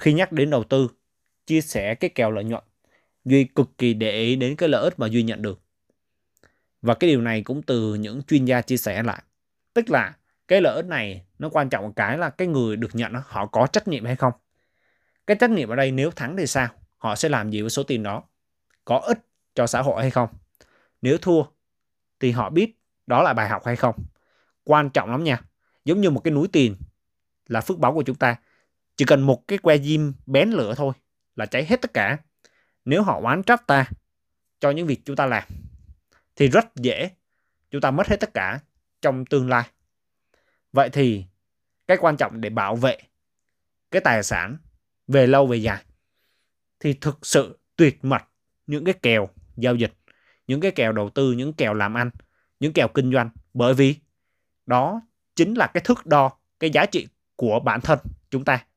Khi nhắc đến đầu tư, chia sẻ cái kèo lợi nhuận, Duy cực kỳ để ý đến cái lợi ích mà Duy nhận được. Và cái điều này cũng từ những chuyên gia chia sẻ lại. Tức là cái lợi ích này nó quan trọng một cái là cái người được nhận họ có trách nhiệm hay không. Cái trách nhiệm ở đây nếu thắng thì sao? Họ sẽ làm gì với số tiền đó? Có ích cho xã hội hay không? Nếu thua thì họ biết đó là bài học hay không? Quan trọng lắm nha. Giống như một cái núi tiền là phước báu của chúng ta. Chỉ cần một cái que diêm bén lửa thôi là cháy hết tất cả. Nếu họ oán trách ta cho những việc chúng ta làm thì rất dễ chúng ta mất hết tất cả trong tương lai. Vậy thì cái quan trọng để bảo vệ cái tài sản về lâu về dài thì thực sự tuyệt mật những cái kèo giao dịch, những cái kèo đầu tư, những kèo làm ăn, những kèo kinh doanh. Bởi vì đó chính là cái thước đo, cái giá trị của bản thân chúng ta.